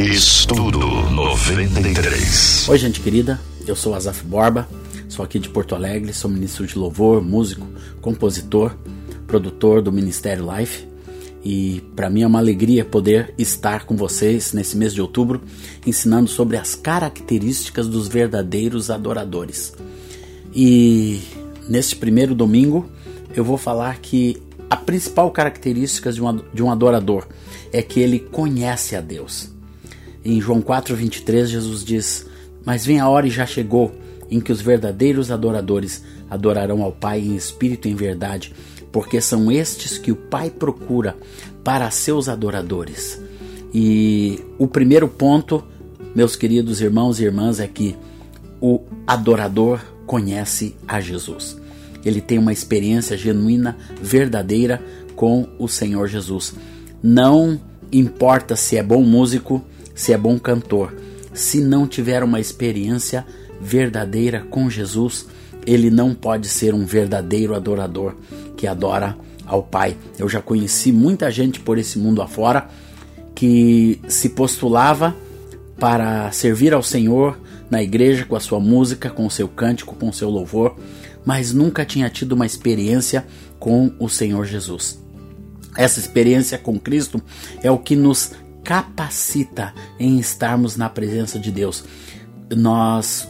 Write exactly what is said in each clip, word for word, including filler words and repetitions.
Estudo noventa e três. Oi, gente querida, eu sou Azaf Borba, sou aqui de Porto Alegre, sou ministro de louvor, músico, compositor, produtor do Ministério Life, e para mim é uma alegria poder estar com vocês nesse mês de outubro ensinando sobre as características dos verdadeiros adoradores. E neste primeiro domingo eu vou falar que a principal característica de um, de um adorador é que ele conhece a Deus. Em João quatro, vinte e três, Jesus diz: "Mas vem a hora e já chegou em que os verdadeiros adoradores adorarão ao Pai em espírito e em verdade, porque são estes que o Pai procura para seus adoradores." E o primeiro ponto, meus queridos irmãos e irmãs, é que o adorador conhece a Jesus. Ele tem uma experiência genuína, verdadeira com o Senhor Jesus. Não importa se é bom músico, se é bom cantor, se não tiver uma experiência verdadeira com Jesus, ele não pode ser um verdadeiro adorador que adora ao Pai. Eu já conheci muita gente por esse mundo afora que se postulava para servir ao Senhor na igreja com a sua música, com o seu cântico, com o seu louvor, mas nunca tinha tido uma experiência com o Senhor Jesus. Essa experiência com Cristo é o que nos capacita em estarmos na presença de Deus. Nós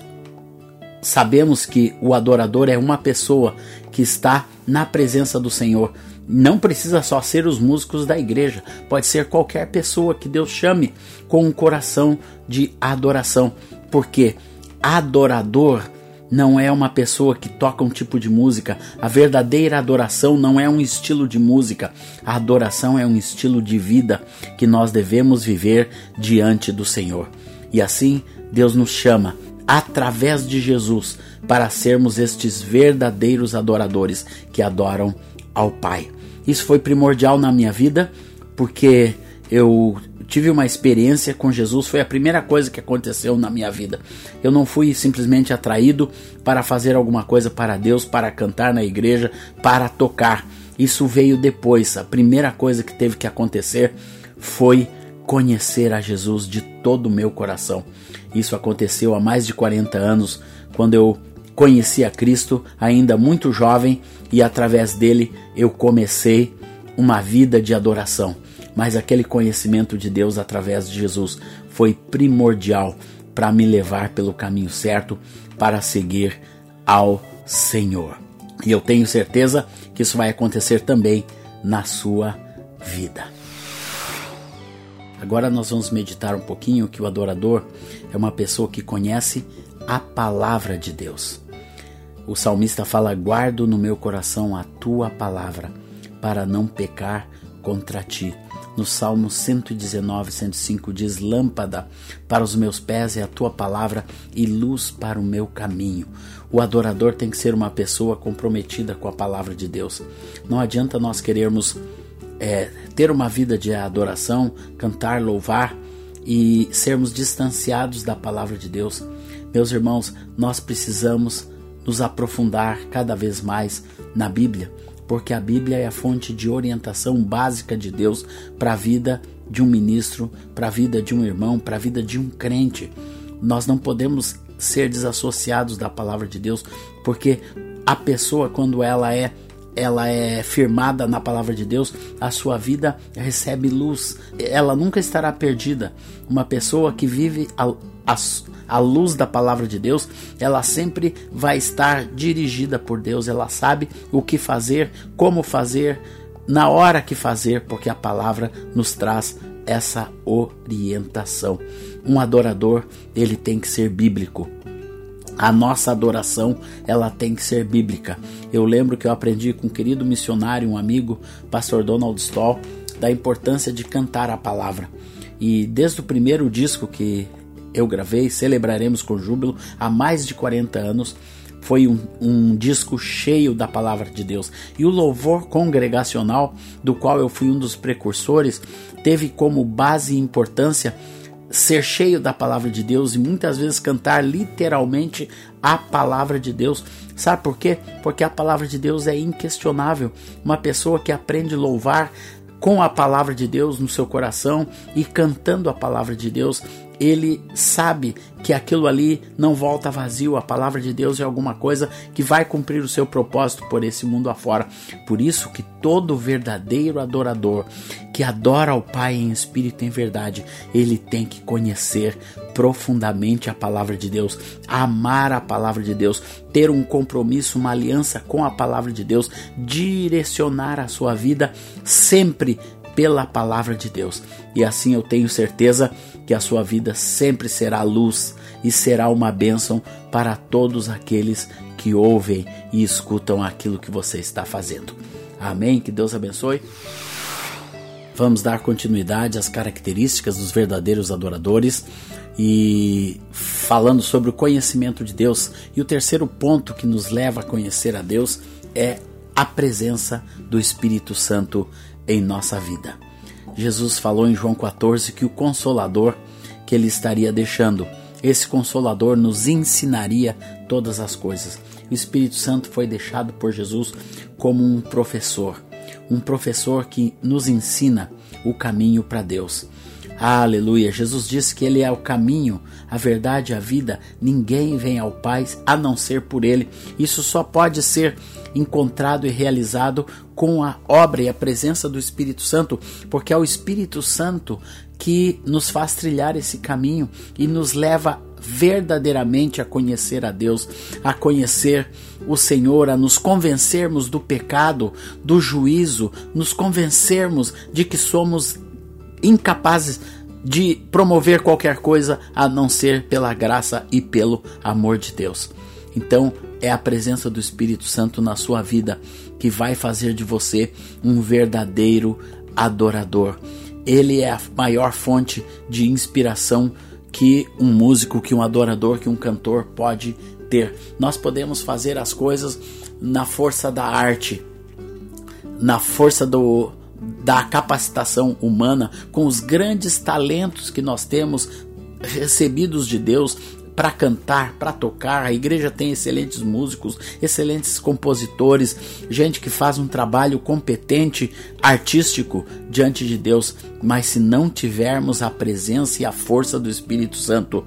sabemos que o adorador é uma pessoa que está na presença do Senhor. Não precisa só ser os músicos da igreja, pode ser qualquer pessoa que Deus chame com um coração de adoração, porque adorador não é uma pessoa que toca um tipo de música. A verdadeira adoração não é um estilo de música. A adoração é um estilo de vida que nós devemos viver diante do Senhor. E assim, Deus nos chama, através de Jesus, para sermos estes verdadeiros adoradores que adoram ao Pai. Isso foi primordial na minha vida, porque eu tive uma experiência com Jesus, foi a primeira coisa que aconteceu na minha vida. Eu não fui simplesmente atraído para fazer alguma coisa para Deus, para cantar na igreja, para tocar. Isso veio depois. A primeira coisa que teve que acontecer foi conhecer a Jesus de todo o meu coração. Isso aconteceu há mais de quarenta anos, quando eu conheci a Cristo, ainda muito jovem, e através dele eu comecei uma vida de adoração. Mas aquele conhecimento de Deus através de Jesus foi primordial para me levar pelo caminho certo para seguir ao Senhor. E eu tenho certeza que isso vai acontecer também na sua vida. Agora nós vamos meditar um pouquinho que o adorador é uma pessoa que conhece a palavra de Deus. O salmista fala: "Guardo no meu coração a tua palavra para não pecar contra ti." No Salmo cento e dezenove, cento e cinco diz: "Lâmpada para os meus pés é a tua palavra e luz para o meu caminho." O adorador tem que ser uma pessoa comprometida com a palavra de Deus. Não adianta nós querermos é, ter uma vida de adoração, cantar, louvar e sermos distanciados da palavra de Deus. Meus irmãos, nós precisamos nos aprofundar cada vez mais na Bíblia, porque a Bíblia é a fonte de orientação básica de Deus para a vida de um ministro, para a vida de um irmão, para a vida de um crente. Nós não podemos ser desassociados da palavra de Deus, porque a pessoa, quando ela é, ela é firmada na palavra de Deus, a sua vida recebe luz, ela nunca estará perdida. Uma pessoa que vive a, a, a luz da palavra de Deus, ela sempre vai estar dirigida por Deus, ela sabe o que fazer, como fazer, na hora que fazer, porque a palavra nos traz essa orientação. Um adorador, ele tem que ser bíblico. A nossa adoração, ela tem que ser bíblica. Eu lembro que eu aprendi com um querido missionário, um amigo, pastor Donald Stoll, da importância de cantar a palavra. E desde o primeiro disco que eu gravei, Celebraremos com Júbilo, há mais de quarenta anos, foi um, um disco cheio da palavra de Deus. E o louvor congregacional, do qual eu fui um dos precursores, teve como base e importância ser cheio da palavra de Deus e muitas vezes cantar literalmente a palavra de Deus. Sabe por quê? Porque a palavra de Deus é inquestionável. Uma pessoa que aprende a louvar com a palavra de Deus no seu coração e cantando a palavra de Deus, ele sabe que aquilo ali não volta vazio. A palavra de Deus é alguma coisa que vai cumprir o seu propósito por esse mundo afora. Por isso que todo verdadeiro adorador que adora ao Pai em espírito e em verdade, ele tem que conhecer profundamente a palavra de Deus, amar a palavra de Deus, ter um compromisso, uma aliança com a palavra de Deus, direcionar a sua vida sempre pela palavra de Deus. E assim eu tenho certeza que a sua vida sempre será luz e será uma bênção para todos aqueles que ouvem e escutam aquilo que você está fazendo. Amém? Que Deus abençoe. Vamos dar continuidade às características dos verdadeiros adoradores e falando sobre o conhecimento de Deus. E o terceiro ponto que nos leva a conhecer a Deus é a presença do Espírito Santo em nossa vida. Jesus falou em João quatorze que o Consolador que ele estaria deixando, esse Consolador nos ensinaria todas as coisas. O Espírito Santo foi deixado por Jesus como um professor, um professor que nos ensina o caminho para Deus. Aleluia! Jesus disse que ele é o caminho, a verdade e a vida. Ninguém vem ao Pai a não ser por ele. Isso só pode ser encontrado e realizado com a obra e a presença do Espírito Santo, porque é o Espírito Santo que nos faz trilhar esse caminho e nos leva verdadeiramente a conhecer a Deus, a conhecer o Senhor, a nos convencermos do pecado, do juízo, nos convencermos de que somos incapazes de promover qualquer coisa a não ser pela graça e pelo amor de Deus. Então, é a presença do Espírito Santo na sua vida que vai fazer de você um verdadeiro adorador. Ele é a maior fonte de inspiração que um músico, que um adorador, que um cantor pode ter. Nós podemos fazer as coisas na força da arte, na força do... da capacitação humana, com os grandes talentos que nós temos recebidos de Deus para cantar, para tocar. A igreja tem excelentes músicos, excelentes compositores, gente que faz um trabalho competente, artístico diante de Deus, mas se não tivermos a presença e a força do Espírito Santo,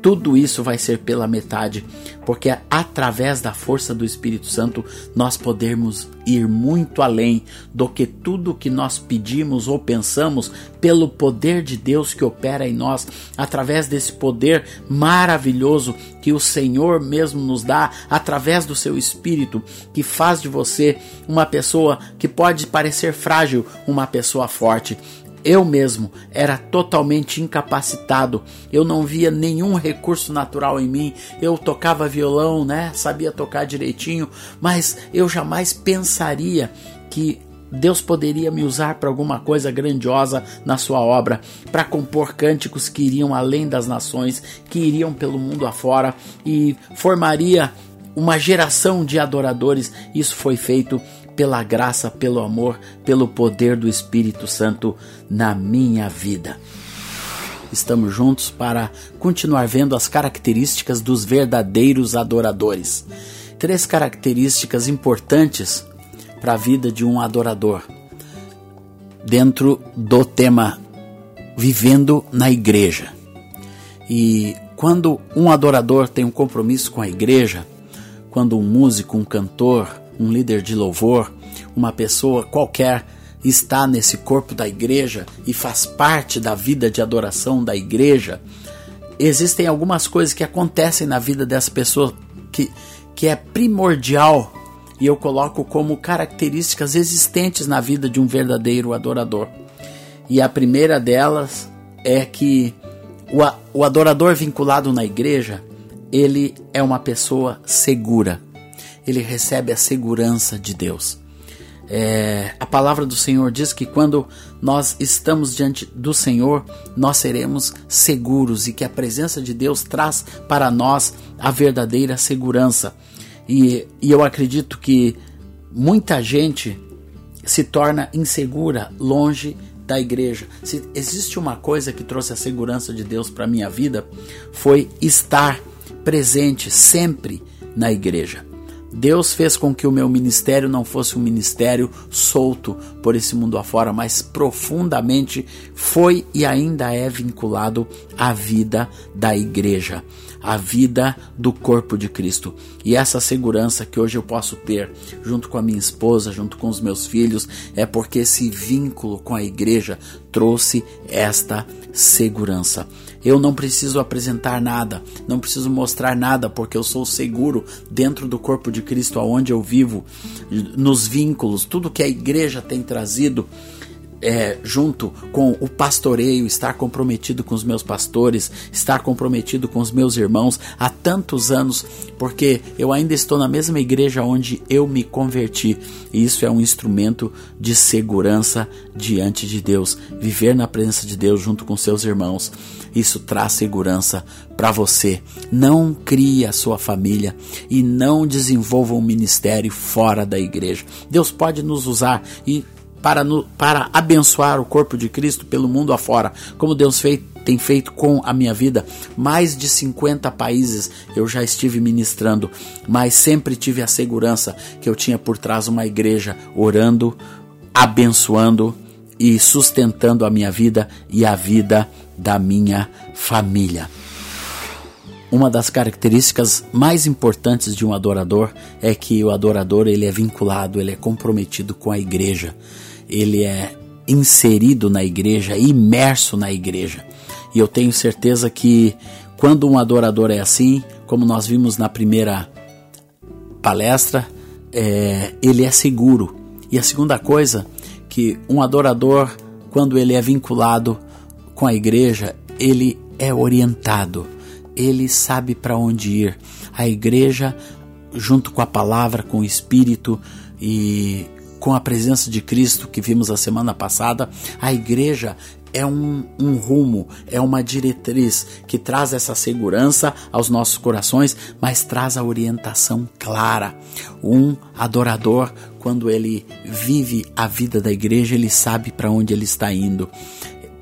tudo isso vai ser pela metade, porque é através da força do Espírito Santo nós podemos ir muito além do que tudo que nós pedimos ou pensamos, pelo poder de Deus que opera em nós, através desse poder maravilhoso que o Senhor mesmo nos dá, através do seu Espírito, que faz de você uma pessoa que pode parecer frágil, uma pessoa forte. Eu mesmo era totalmente incapacitado, eu não via nenhum recurso natural em mim, eu tocava violão, né? Sabia tocar direitinho, mas eu jamais pensaria que Deus poderia me usar para alguma coisa grandiosa na sua obra, para compor cânticos que iriam além das nações, que iriam pelo mundo afora e formaria uma geração de adoradores. Isso foi feito pela graça, pelo amor, pelo poder do Espírito Santo na minha vida. Estamos juntos para continuar vendo as características dos verdadeiros adoradores. Três características importantes para a vida de um adorador, dentro do tema Vivendo na Igreja. E quando um adorador tem um compromisso com a igreja, quando um músico, um cantor, um líder de louvor, uma pessoa qualquer está nesse corpo da igreja e faz parte da vida de adoração da igreja, existem algumas coisas que acontecem na vida dessa pessoa que, que é primordial, e eu coloco como características existentes na vida de um verdadeiro adorador. E a primeira delas é que o, o adorador vinculado na igreja, ele é uma pessoa segura. Ele recebe a segurança de Deus. É, a palavra do Senhor diz que quando nós estamos diante do Senhor, nós seremos seguros, e que a presença de Deus traz para nós a verdadeira segurança. E, e eu acredito que muita gente se torna insegura longe da igreja. Se existe uma coisa que trouxe a segurança de Deus para a minha vida, foi estar presente sempre na igreja. Deus fez com que o meu ministério não fosse um ministério solto por esse mundo afora, mas profundamente foi e ainda é vinculado à vida da igreja, à vida do corpo de Cristo. E essa segurança que hoje eu posso ter junto com a minha esposa, junto com os meus filhos, é porque esse vínculo com a igreja trouxe esta segurança. Eu não preciso apresentar nada, não preciso mostrar nada, porque eu sou seguro dentro do corpo de Cristo, aonde eu vivo, nos vínculos, tudo que a igreja tem trazido, é, junto com o pastoreio, estar comprometido com os meus pastores, estar comprometido com os meus irmãos há tantos anos, porque eu ainda estou na mesma igreja onde eu me converti, e isso é um instrumento de segurança diante de Deus. Viver na presença de Deus junto com seus irmãos, isso traz segurança para você. Não crie a sua família e não desenvolva um ministério fora da igreja. Deus pode nos usar e Para, no, para abençoar o corpo de Cristo pelo mundo afora, como Deus fez, tem feito com a minha vida. Mais de cinquenta países eu já estive ministrando, mas sempre tive a segurança que eu tinha por trás uma igreja orando, abençoando e sustentando a minha vida e a vida da minha família. Uma das características mais importantes de um adorador é que o adorador ele é vinculado, ele é comprometido com a igreja, ele é inserido na igreja, imerso na igreja. E eu tenho certeza que quando um adorador é assim, como nós vimos na primeira palestra, é, ele é seguro. E a segunda coisa, que um adorador, quando ele é vinculado com a igreja, ele é orientado. Ele sabe para onde ir. A igreja, junto com a palavra, com o Espírito e com a presença de Cristo que vimos a semana passada, a igreja é um, um rumo, é uma diretriz que traz essa segurança aos nossos corações, mas traz a orientação clara. Um adorador, quando ele vive a vida da igreja, ele sabe para onde ele está indo.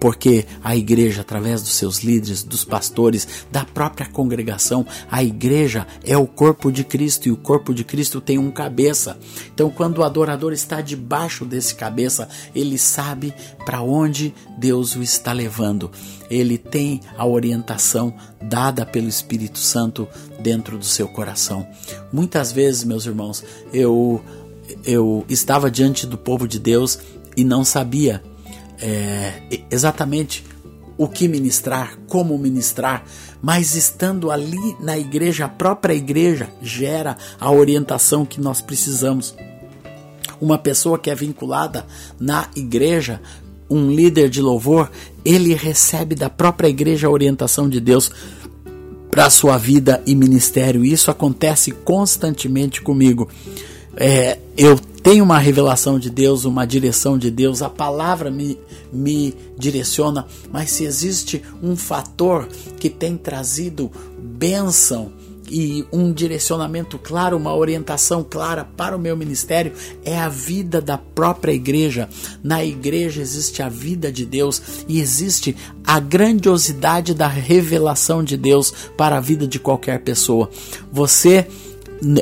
Porque a igreja, através dos seus líderes, dos pastores, da própria congregação, a igreja é o corpo de Cristo e o corpo de Cristo tem um cabeça. Então, quando o adorador está debaixo desse cabeça, ele sabe para onde Deus o está levando. Ele tem a orientação dada pelo Espírito Santo dentro do seu coração. Muitas vezes, meus irmãos, eu, eu estava diante do povo de Deus e não sabia É, exatamente o que ministrar, como ministrar, mas estando ali na igreja, a própria igreja gera a orientação que nós precisamos. Uma pessoa que é vinculada na igreja, um líder de louvor, ele recebe da própria igreja a orientação de Deus para a sua vida e ministério. Isso acontece constantemente comigo. É, eu tenho uma revelação de Deus, uma direção de Deus, a palavra me, me direciona, mas se existe um fator que tem trazido bênção e um direcionamento claro, uma orientação clara para o meu ministério, é a vida da própria igreja. Na igreja existe a vida de Deus e existe a grandiosidade da revelação de Deus para a vida de qualquer pessoa. Você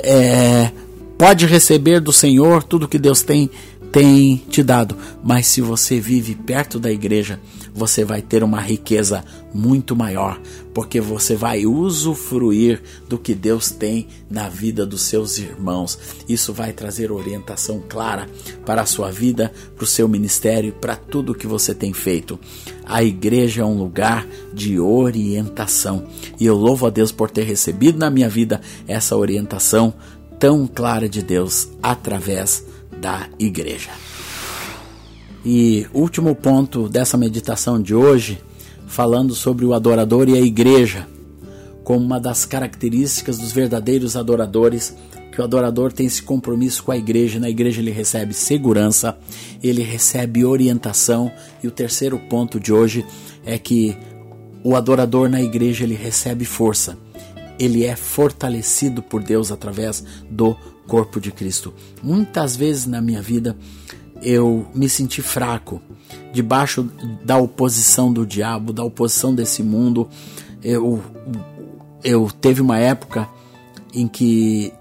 é... pode receber do Senhor tudo que Deus tem, tem te dado, mas se você vive perto da igreja, você vai ter uma riqueza muito maior, porque você vai usufruir do que Deus tem na vida dos seus irmãos. Isso vai trazer orientação clara para a sua vida, para o seu ministério, para tudo que você tem feito. A igreja é um lugar de orientação, e eu louvo a Deus por ter recebido na minha vida essa orientação tão clara de Deus através da igreja. E último ponto dessa meditação de hoje, falando sobre o adorador e a igreja, como uma das características dos verdadeiros adoradores, que o adorador tem esse compromisso com a igreja. Na igreja ele recebe segurança, ele recebe orientação, e o terceiro ponto de hoje é que o adorador na igreja ele recebe força. Ele é fortalecido por Deus através do corpo de Cristo. Muitas vezes na minha vida eu me senti fraco, debaixo da oposição do diabo, da oposição desse mundo. Eu, eu teve uma época em que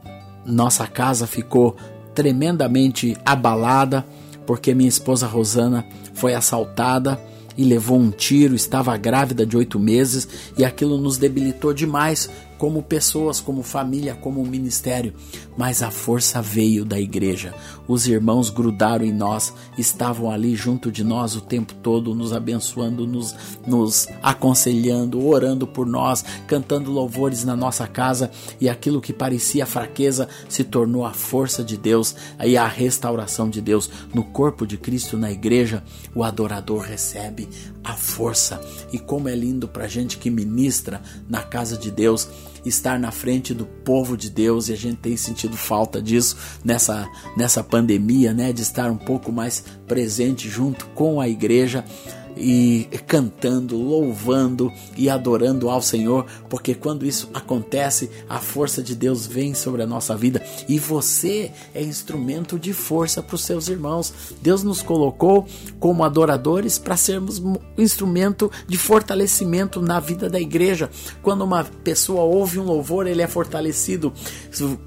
Nossa casa ficou tremendamente abalada porque minha esposa Rosana foi assaltada e levou um tiro, estava grávida de oito meses e aquilo nos debilitou demais como pessoas, como família, como ministério. Mas a força veio da igreja. Os irmãos grudaram em nós, estavam ali junto de nós o tempo todo, nos abençoando, nos, nos aconselhando, orando por nós, cantando louvores na nossa casa, e aquilo que parecia fraqueza se tornou a força de Deus e a restauração de Deus. No corpo de Cristo, na igreja, o adorador recebe a força. E como é lindo para a gente que ministra na casa de Deus, estar na frente do povo de Deus, e a gente tem sentido falta disso nessa, nessa pandemia, né? De estar um pouco mais presente junto com a igreja e cantando, louvando e adorando ao Senhor, porque quando isso acontece, a força de Deus vem sobre a nossa vida e você é instrumento de força para os seus irmãos. Deus nos colocou como adoradores para sermos instrumento de fortalecimento na vida da igreja. Quando uma pessoa ouve um louvor, ele é fortalecido.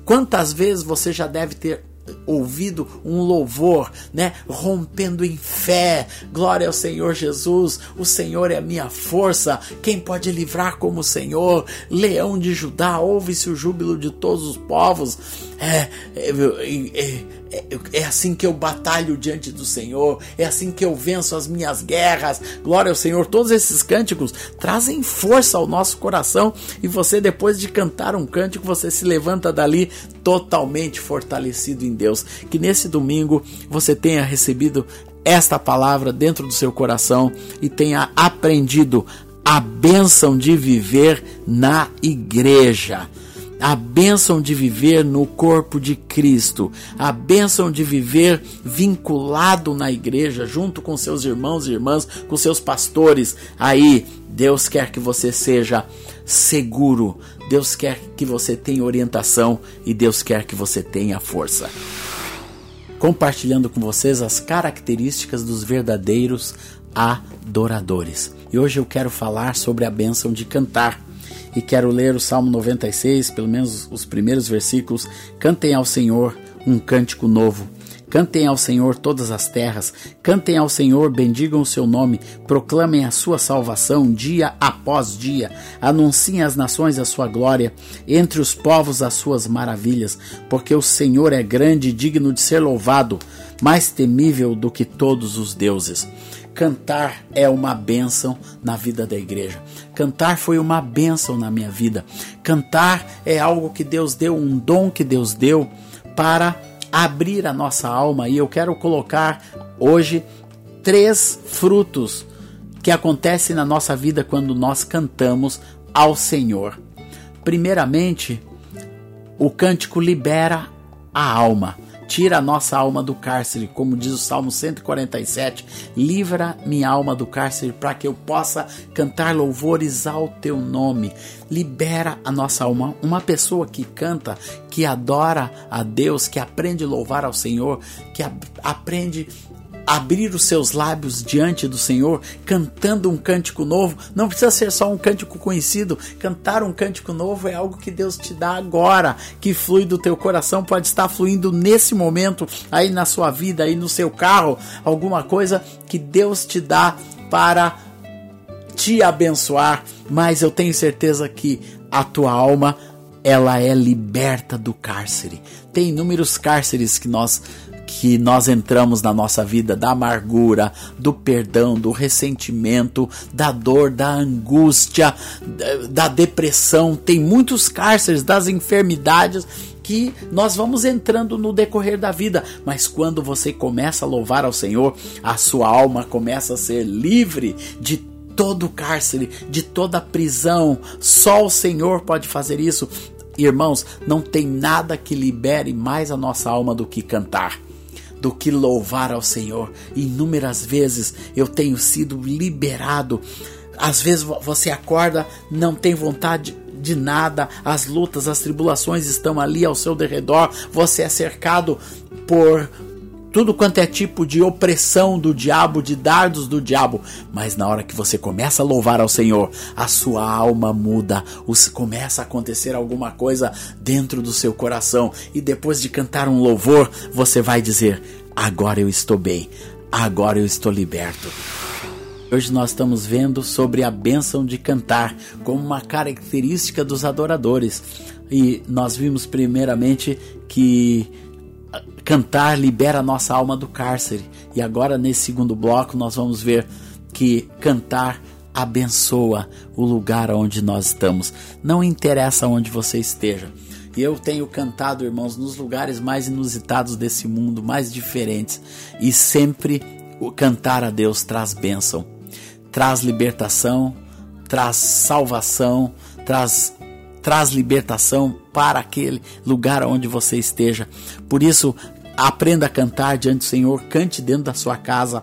Quantas vezes você já deve ter ouvido um louvor, né? Rompendo em fé, glória ao Senhor Jesus, o Senhor é a minha força, quem pode livrar como o Senhor, Leão de Judá, ouve-se o júbilo de todos os povos, é, é, é, é, é assim que eu batalho diante do Senhor, é assim que eu venço as minhas guerras, glória ao Senhor. Todos esses cânticos trazem força ao nosso coração, e você, depois de cantar um cântico, você se levanta dali totalmente fortalecido em Deus. Que nesse domingo você tenha recebido esta palavra dentro do seu coração e tenha aprendido a bênção de viver na igreja, a bênção de viver no corpo de Cristo, a bênção de viver vinculado na igreja, junto com seus irmãos e irmãs, com seus pastores. Aí Deus quer que você seja seguro, Deus quer que você tenha orientação e Deus quer que você tenha força. Compartilhando com vocês as características dos verdadeiros adoradores. E hoje eu quero falar sobre a bênção de cantar. E quero ler o Salmo noventa e seis, pelo menos os primeiros versículos. Cantem ao Senhor um cântico novo. Cantem ao Senhor todas as terras, cantem ao Senhor, bendigam o seu nome, proclamem a sua salvação dia após dia, anunciem às nações a sua glória, entre os povos as suas maravilhas, porque o Senhor é grande e digno de ser louvado, mais temível do que todos os deuses. Cantar é uma bênção na vida da igreja. Cantar foi uma bênção na minha vida. Cantar é algo que Deus deu, um dom que Deus deu para abrir a nossa alma, e eu quero colocar hoje três frutos que acontecem na nossa vida quando nós cantamos ao Senhor. Primeiramente, o cântico libera a alma, tira a nossa alma do cárcere, como diz o Salmo cento e quarenta e sete, livra minha alma do cárcere para que eu possa cantar louvores ao teu nome. Libera a nossa alma. Uma pessoa que canta, que adora a Deus, que aprende a louvar ao Senhor, que a, aprende a abrir os seus lábios diante do Senhor, cantando um cântico novo, não precisa ser só um cântico conhecido. Cantar um cântico novo é algo que Deus te dá agora, que flui do teu coração, pode estar fluindo nesse momento, aí na sua vida, aí no seu carro, alguma coisa que Deus te dá para te abençoar, mas eu tenho certeza que a tua alma, ela é liberta do cárcere. Tem inúmeros cárceres que nós que nós entramos na nossa vida, da amargura, do perdão, do ressentimento, da dor, da angústia, da depressão. Tem muitos cárceres, das enfermidades que nós vamos entrando no decorrer da vida, mas quando você começa a louvar ao Senhor, a sua alma começa a ser livre de todo cárcere, de toda prisão. Só o Senhor pode fazer isso. Irmãos, não tem nada que libere mais a nossa alma do que cantar, do que louvar ao Senhor. Inúmeras vezes eu tenho sido liberado. Às vezes você acorda, não tem vontade de nada, as lutas, as tribulações estão ali ao seu derredor, você é cercado por tudo quanto é tipo de opressão do diabo, de dardos do diabo. Mas na hora que você começa a louvar ao Senhor, a sua alma muda, os, começa a acontecer alguma coisa dentro do seu coração. E depois de cantar um louvor, você vai dizer: agora eu estou bem, agora eu estou liberto. Hoje nós estamos vendo sobre a bênção de cantar como uma característica dos adoradores. E nós vimos primeiramente que cantar libera a nossa alma do cárcere. E agora nesse segundo bloco nós vamos ver que cantar abençoa o lugar onde nós estamos. Não interessa onde você esteja. E eu tenho cantado, irmãos, nos lugares mais inusitados desse mundo, mais diferentes. E sempre o cantar a Deus traz bênção. Traz libertação, traz salvação, traz, traz libertação para aquele lugar onde você esteja. Por isso, aprenda a cantar diante do Senhor, cante dentro da sua casa.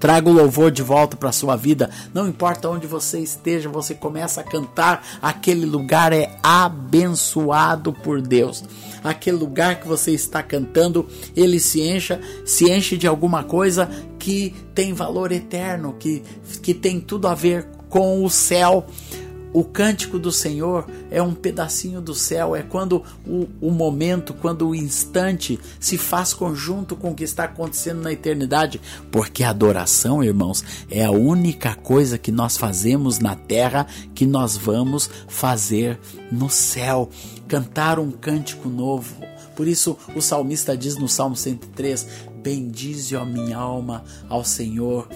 Traga o louvor de volta para a sua vida. Não importa onde você esteja, você começa a cantar. Aquele lugar é abençoado por Deus. Aquele lugar que você está cantando, ele se enche, se enche de alguma coisa que tem valor eterno, que, que tem tudo a ver com o céu. O cântico do Senhor é um pedacinho do céu, é quando o, o momento, quando o instante se faz conjunto com o que está acontecendo na eternidade. Porque a adoração, irmãos, é a única coisa que nós fazemos na terra que nós vamos fazer no céu. Cantar um cântico novo. Por isso o salmista diz no Salmo cento e três: bendize, ó minha alma, ao Senhor.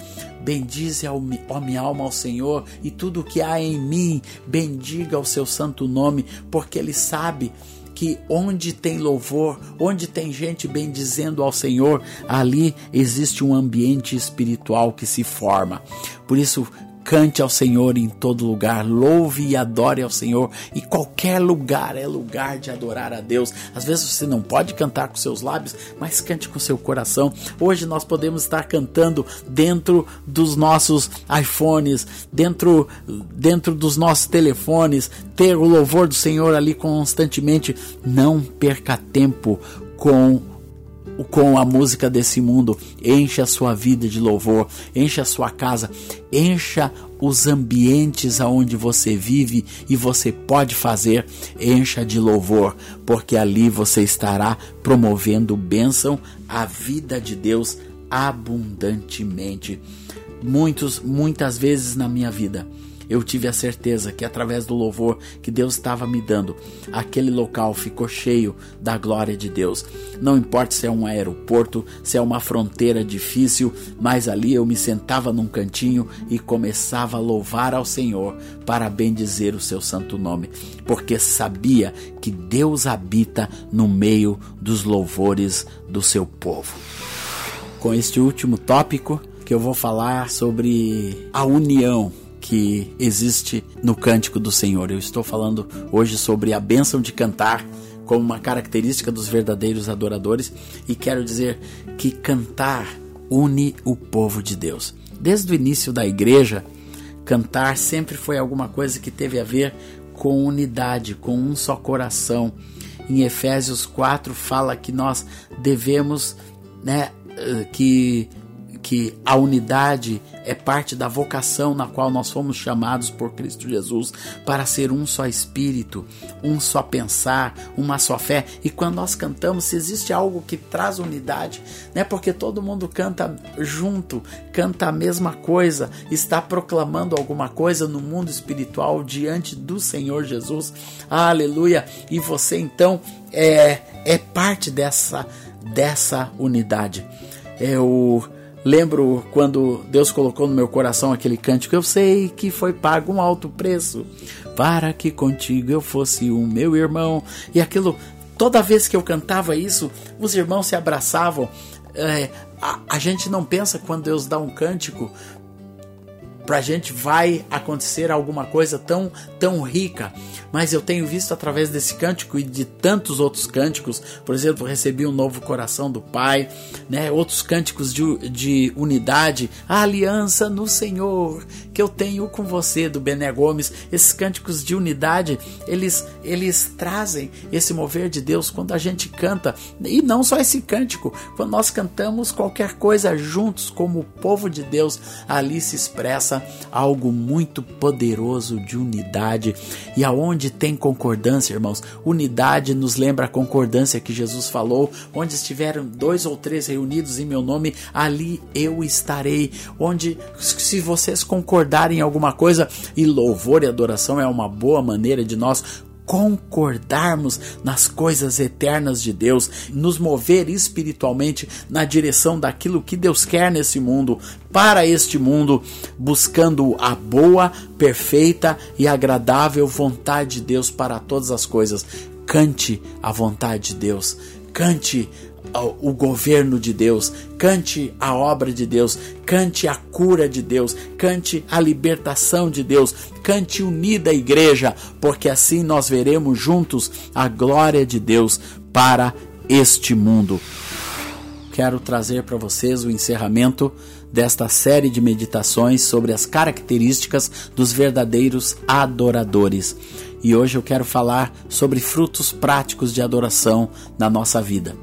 Bendize, ó minha alma, ao Senhor, e tudo o que há em mim, bendiga o seu santo nome, porque ele sabe que onde tem louvor, onde tem gente bendizendo ao Senhor, ali existe um ambiente espiritual que se forma. Por isso, cante ao Senhor em todo lugar, louve e adore ao Senhor, e qualquer lugar é lugar de adorar a Deus. Às vezes você não pode cantar com seus lábios, mas cante com seu coração. Hoje nós podemos estar cantando dentro dos nossos iPhones, dentro, dentro dos nossos telefones, ter o louvor do Senhor ali constantemente. Não perca tempo com com a música desse mundo. Encha a sua vida de louvor, encha a sua casa, encha os ambientes aonde você vive e você pode fazer, encha de louvor, porque ali você estará promovendo bênção, a vida de Deus abundantemente. Muitos, muitas vezes na minha vida, eu tive a certeza que através do louvor que Deus estava me dando, aquele local ficou cheio da glória de Deus. Não importa se é um aeroporto, se é uma fronteira difícil, mas ali eu me sentava num cantinho e começava a louvar ao Senhor para bendizer o seu santo nome, porque sabia que Deus habita no meio dos louvores do seu povo. Com este último tópico que eu vou falar sobre a união que existe no cântico do Senhor. Eu estou falando hoje sobre a bênção de cantar como uma característica dos verdadeiros adoradores, e quero dizer que cantar une o povo de Deus. Desde o início da igreja, cantar sempre foi alguma coisa que teve a ver com unidade, com um só coração. Em Efésios quatro fala que nós devemos, né, que... que a unidade é parte da vocação na qual nós fomos chamados por Cristo Jesus para ser um só espírito, um só pensar, uma só fé. E quando nós cantamos, se existe algo que traz unidade, né? Porque todo mundo canta junto, canta a mesma coisa, está proclamando alguma coisa no mundo espiritual diante do Senhor Jesus. Aleluia! E você então é, é parte dessa, dessa unidade. Eu... Lembro quando Deus colocou no meu coração aquele cântico: eu sei que foi pago um alto preço para que contigo eu fosse o meu irmão. E aquilo, toda vez que eu cantava isso, os irmãos se abraçavam. É, a, a gente não pensa, quando Deus dá um cântico, para a gente vai acontecer alguma coisa tão, tão rica. Mas eu tenho visto através desse cântico e de tantos outros cânticos, por exemplo, recebi um novo coração do Pai, né? Outros cânticos de, de unidade, a aliança no Senhor que eu tenho com você, do Bené Gomes. Esses cânticos de unidade, eles, eles trazem esse mover de Deus quando a gente canta, e não só esse cântico, quando nós cantamos qualquer coisa juntos como o povo de Deus, ali se expressa algo muito poderoso de unidade. E aonde tem concordância, irmãos, unidade nos lembra a concordância que Jesus falou, onde estiveram dois ou três reunidos em meu nome, ali eu estarei. Onde, se vocês concordarem em alguma coisa, e louvor e adoração é uma boa maneira de nós concordarmos nas coisas eternas de Deus, nos mover espiritualmente na direção daquilo que Deus quer nesse mundo, para este mundo, buscando a boa, perfeita e agradável vontade de Deus para todas as coisas. Cante a vontade de Deus, cante o governo de Deus, cante a obra de Deus, cante a cura de Deus, cante a libertação de Deus, cante unida a igreja, porque assim nós veremos juntos a glória de Deus para este mundo. Quero trazer para vocês o encerramento desta série de meditações sobre as características dos verdadeiros adoradores. E hoje eu quero falar sobre frutos práticos de adoração na nossa vida.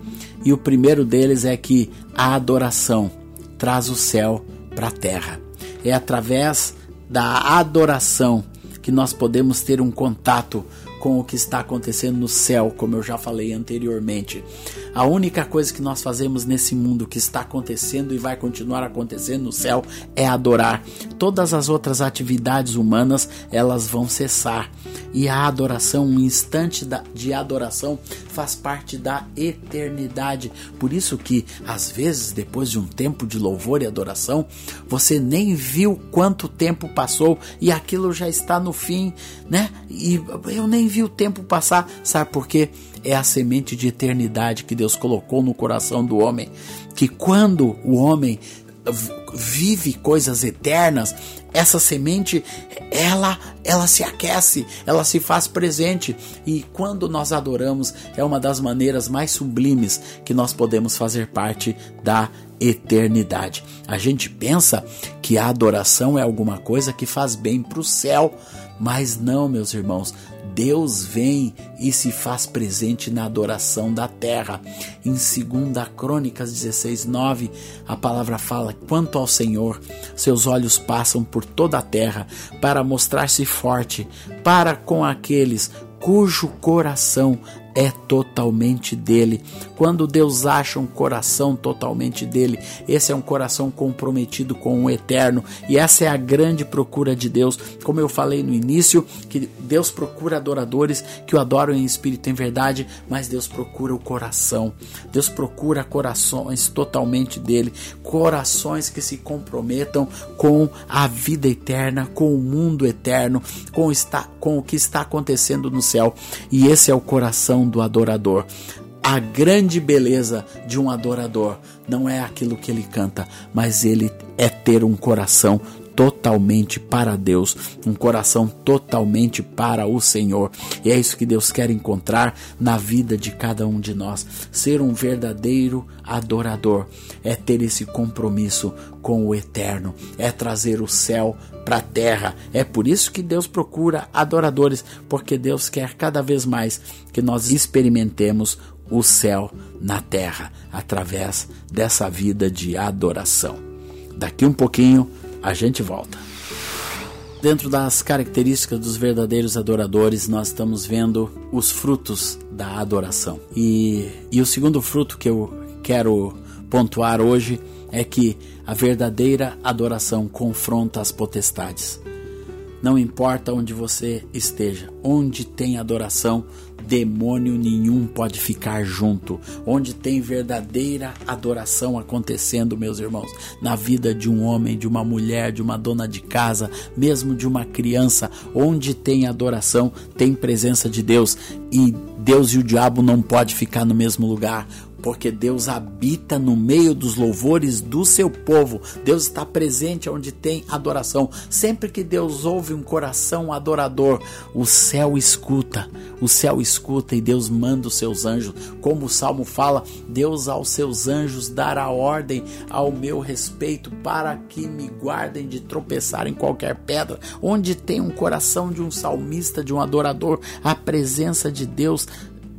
E o primeiro deles é que a adoração traz o céu para a terra. É através da adoração que nós podemos ter um contato com o que está acontecendo no céu, como eu já falei anteriormente. A única coisa que nós fazemos nesse mundo que está acontecendo e vai continuar acontecendo no céu é adorar. Todas as outras atividades humanas, elas vão cessar. E a adoração, um instante de adoração, faz parte da eternidade. Por isso que, às vezes, depois de um tempo de louvor e adoração, você nem viu quanto tempo passou e aquilo já está no fim, né? E eu nem vi vi o tempo passar, sabe por quê? É a semente de eternidade que Deus colocou no coração do homem, que quando o homem vive coisas eternas, essa semente, ela, ela se aquece, ela se faz presente, e quando nós adoramos, é uma das maneiras mais sublimes que nós podemos fazer parte da eternidade. A gente pensa que a adoração é alguma coisa que faz bem para o céu, mas não, meus irmãos, Deus vem e se faz presente na adoração da terra. Em Segunda Crônicas dezesseis, nove, a palavra fala: quanto ao Senhor, seus olhos passam por toda a terra para mostrar-se forte, para com aqueles cujo coração é totalmente dele. Quando Deus acha um coração totalmente dele, esse é um coração comprometido com o eterno, e essa é a grande procura de Deus. Como eu falei no início, que Deus procura adoradores que o adoram em espírito e em verdade, mas Deus procura o coração. Deus procura corações totalmente dele, corações que se comprometam com a vida eterna, com o mundo eterno, com, está, com o que está acontecendo no céu, e esse é o coração do adorador. A grande beleza de um adorador não é aquilo que ele canta, mas ele é ter um coração totalmente para Deus, um coração totalmente para o Senhor. E é isso que Deus quer encontrar na vida de cada um de nós. Ser um verdadeiro adorador é ter esse compromisso com o eterno, é trazer o céu para a terra. É por isso que Deus procura adoradores, porque Deus quer cada vez mais que nós experimentemos o céu na terra através dessa vida de adoração. Daqui um pouquinho a gente volta. Dentro das características dos verdadeiros adoradores, nós estamos vendo os frutos da adoração. E, e o segundo fruto que eu quero pontuar hoje é que a verdadeira adoração confronta as potestades. Não importa onde você esteja, onde tem adoração, demônio nenhum pode ficar junto. Onde tem verdadeira adoração acontecendo, meus irmãos, na vida de um homem, de uma mulher, de uma dona de casa, mesmo de uma criança, onde tem adoração, tem presença de Deus, e Deus e o diabo não pode ficar no mesmo lugar. porque Deus habita no meio dos louvores do seu povo. Deus está presente onde tem adoração. Sempre que Deus ouve um coração adorador, o céu escuta, o céu escuta e Deus manda os seus anjos. Como o Salmo fala, Deus aos seus anjos dará ordem ao meu respeito para que me guardem de tropeçar em qualquer pedra. Onde tem um coração de um salmista, de um adorador, a presença de Deus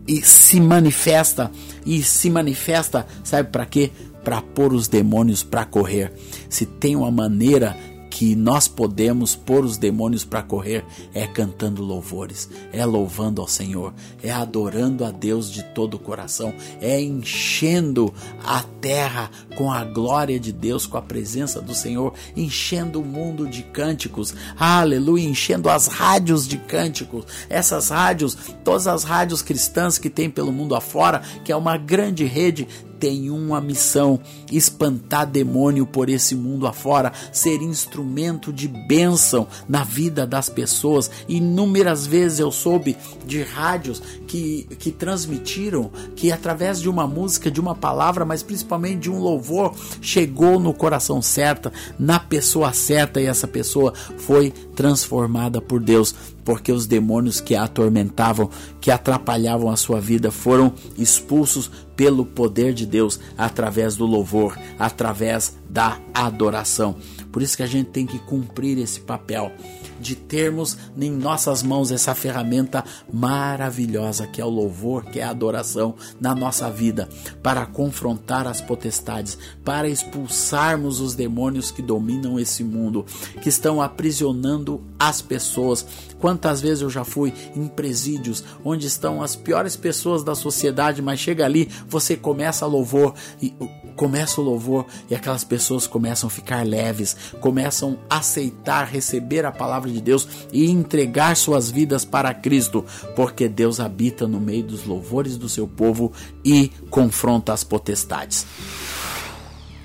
e se manifesta, e se manifesta, sabe para quê? Para pôr os demônios para correr. Se tem uma maneira que nós podemos pôr os demônios para correr, é cantando louvores, é louvando ao Senhor, é adorando a Deus de todo o coração, é enchendo a terra com a glória de Deus, com a presença do Senhor, enchendo o mundo de cânticos, aleluia, enchendo as rádios de cânticos, essas rádios, todas as rádios cristãs que tem pelo mundo afora, que é uma grande rede, tem uma missão, espantar demônio por esse mundo afora, ser instrumento de bênção na vida das pessoas. Inúmeras vezes eu soube de rádios que, que transmitiram, que através de uma música, de uma palavra, mas principalmente de um louvor, chegou no coração certo, na pessoa certa, e essa pessoa foi transformada por Deus, porque os demônios que a atormentavam, que atrapalhavam a sua vida, foram expulsos pelo poder de Deus, através do louvor, através da adoração. Por isso que a gente tem que cumprir esse papel de termos em nossas mãos essa ferramenta maravilhosa que é o louvor, que é a adoração na nossa vida, para confrontar as potestades, para expulsarmos os demônios que dominam esse mundo, que estão aprisionando as pessoas. Quantas vezes eu já fui em presídios onde estão as piores pessoas da sociedade, mas chega ali, você começa a louvor e começa o louvor e aquelas pessoas começam a ficar leves, começam a aceitar, receber a palavra de Deus e entregar suas vidas para Cristo, porque Deus habita no meio dos louvores do seu povo e confronta as potestades.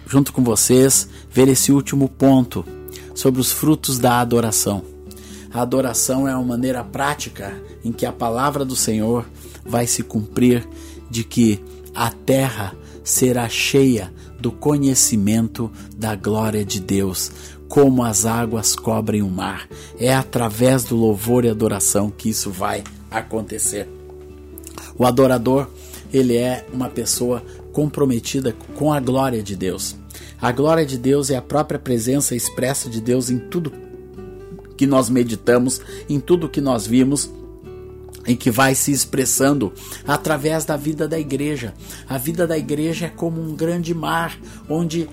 Junto com vocês, ver esse último ponto sobre os frutos da adoração. A adoração é uma maneira prática em que a palavra do Senhor vai se cumprir, de que a terra será cheia do conhecimento da glória de Deus, como as águas cobrem o mar. É através do louvor e adoração que isso vai acontecer. O adorador, ele é uma pessoa comprometida com a glória de Deus. A glória de Deus é a própria presença expressa de Deus em tudo que nós meditamos, em tudo que nós vimos, em que vai se expressando através da vida da igreja. A vida da igreja é como um grande mar, onde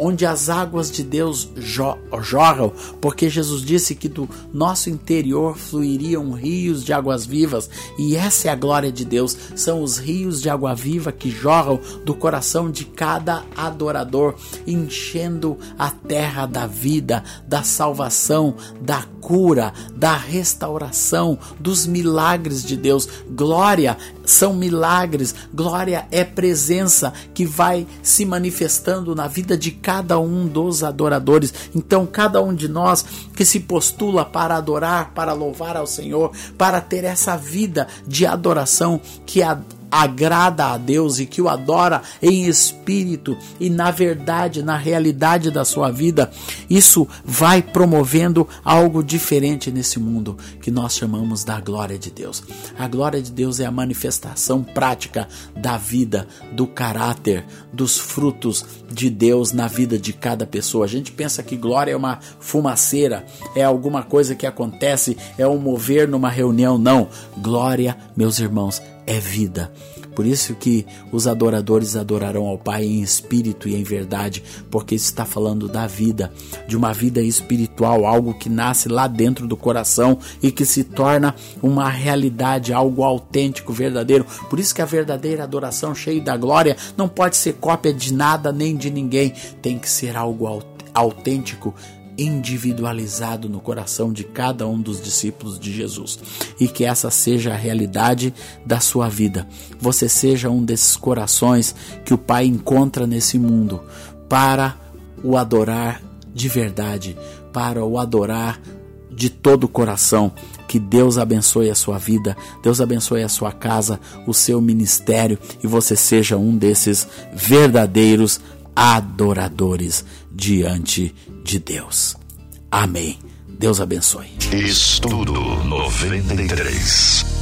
onde as águas de Deus jo- jorram, porque Jesus disse que do nosso interior fluiriam rios de águas vivas, e essa é a glória de Deus, são os rios de água viva que jorram do coração de cada adorador, enchendo a terra da vida, da salvação, da cura, da restauração, dos milagres de Deus. Glória são milagres, glória é presença que vai se manifestando na vida de de cada um dos adoradores. Então cada um de nós que se postula para adorar, para louvar ao Senhor, para ter essa vida de adoração que a agrada a Deus e que o adora em espírito e na verdade, na realidade da sua vida, isso vai promovendo algo diferente nesse mundo que nós chamamos da glória de Deus. A glória de Deus é a manifestação prática da vida, do caráter, dos frutos de Deus na vida de cada pessoa. A gente pensa que glória é uma fumaceira, é alguma coisa que acontece, é um mover numa reunião. Não, glória, meus irmãos, é vida. Por isso que os adoradores adorarão ao Pai em espírito e em verdade, porque isso está falando da vida, de uma vida espiritual, algo que nasce lá dentro do coração e que se torna uma realidade, algo autêntico, verdadeiro. Por isso que a verdadeira adoração cheia da glória não pode ser cópia de nada nem de ninguém, tem que ser algo autêntico, individualizado no coração de cada um dos discípulos de Jesus, e que essa seja a realidade da sua vida. Você seja um desses corações que o Pai encontra nesse mundo para o adorar de verdade, para o adorar de todo o coração, Que Deus abençoe a sua vida, Deus abençoe a sua casa, o seu ministério, e você seja um desses verdadeiros adoradores diante de Deus. Amém. Deus abençoe. Estudo noventa e três.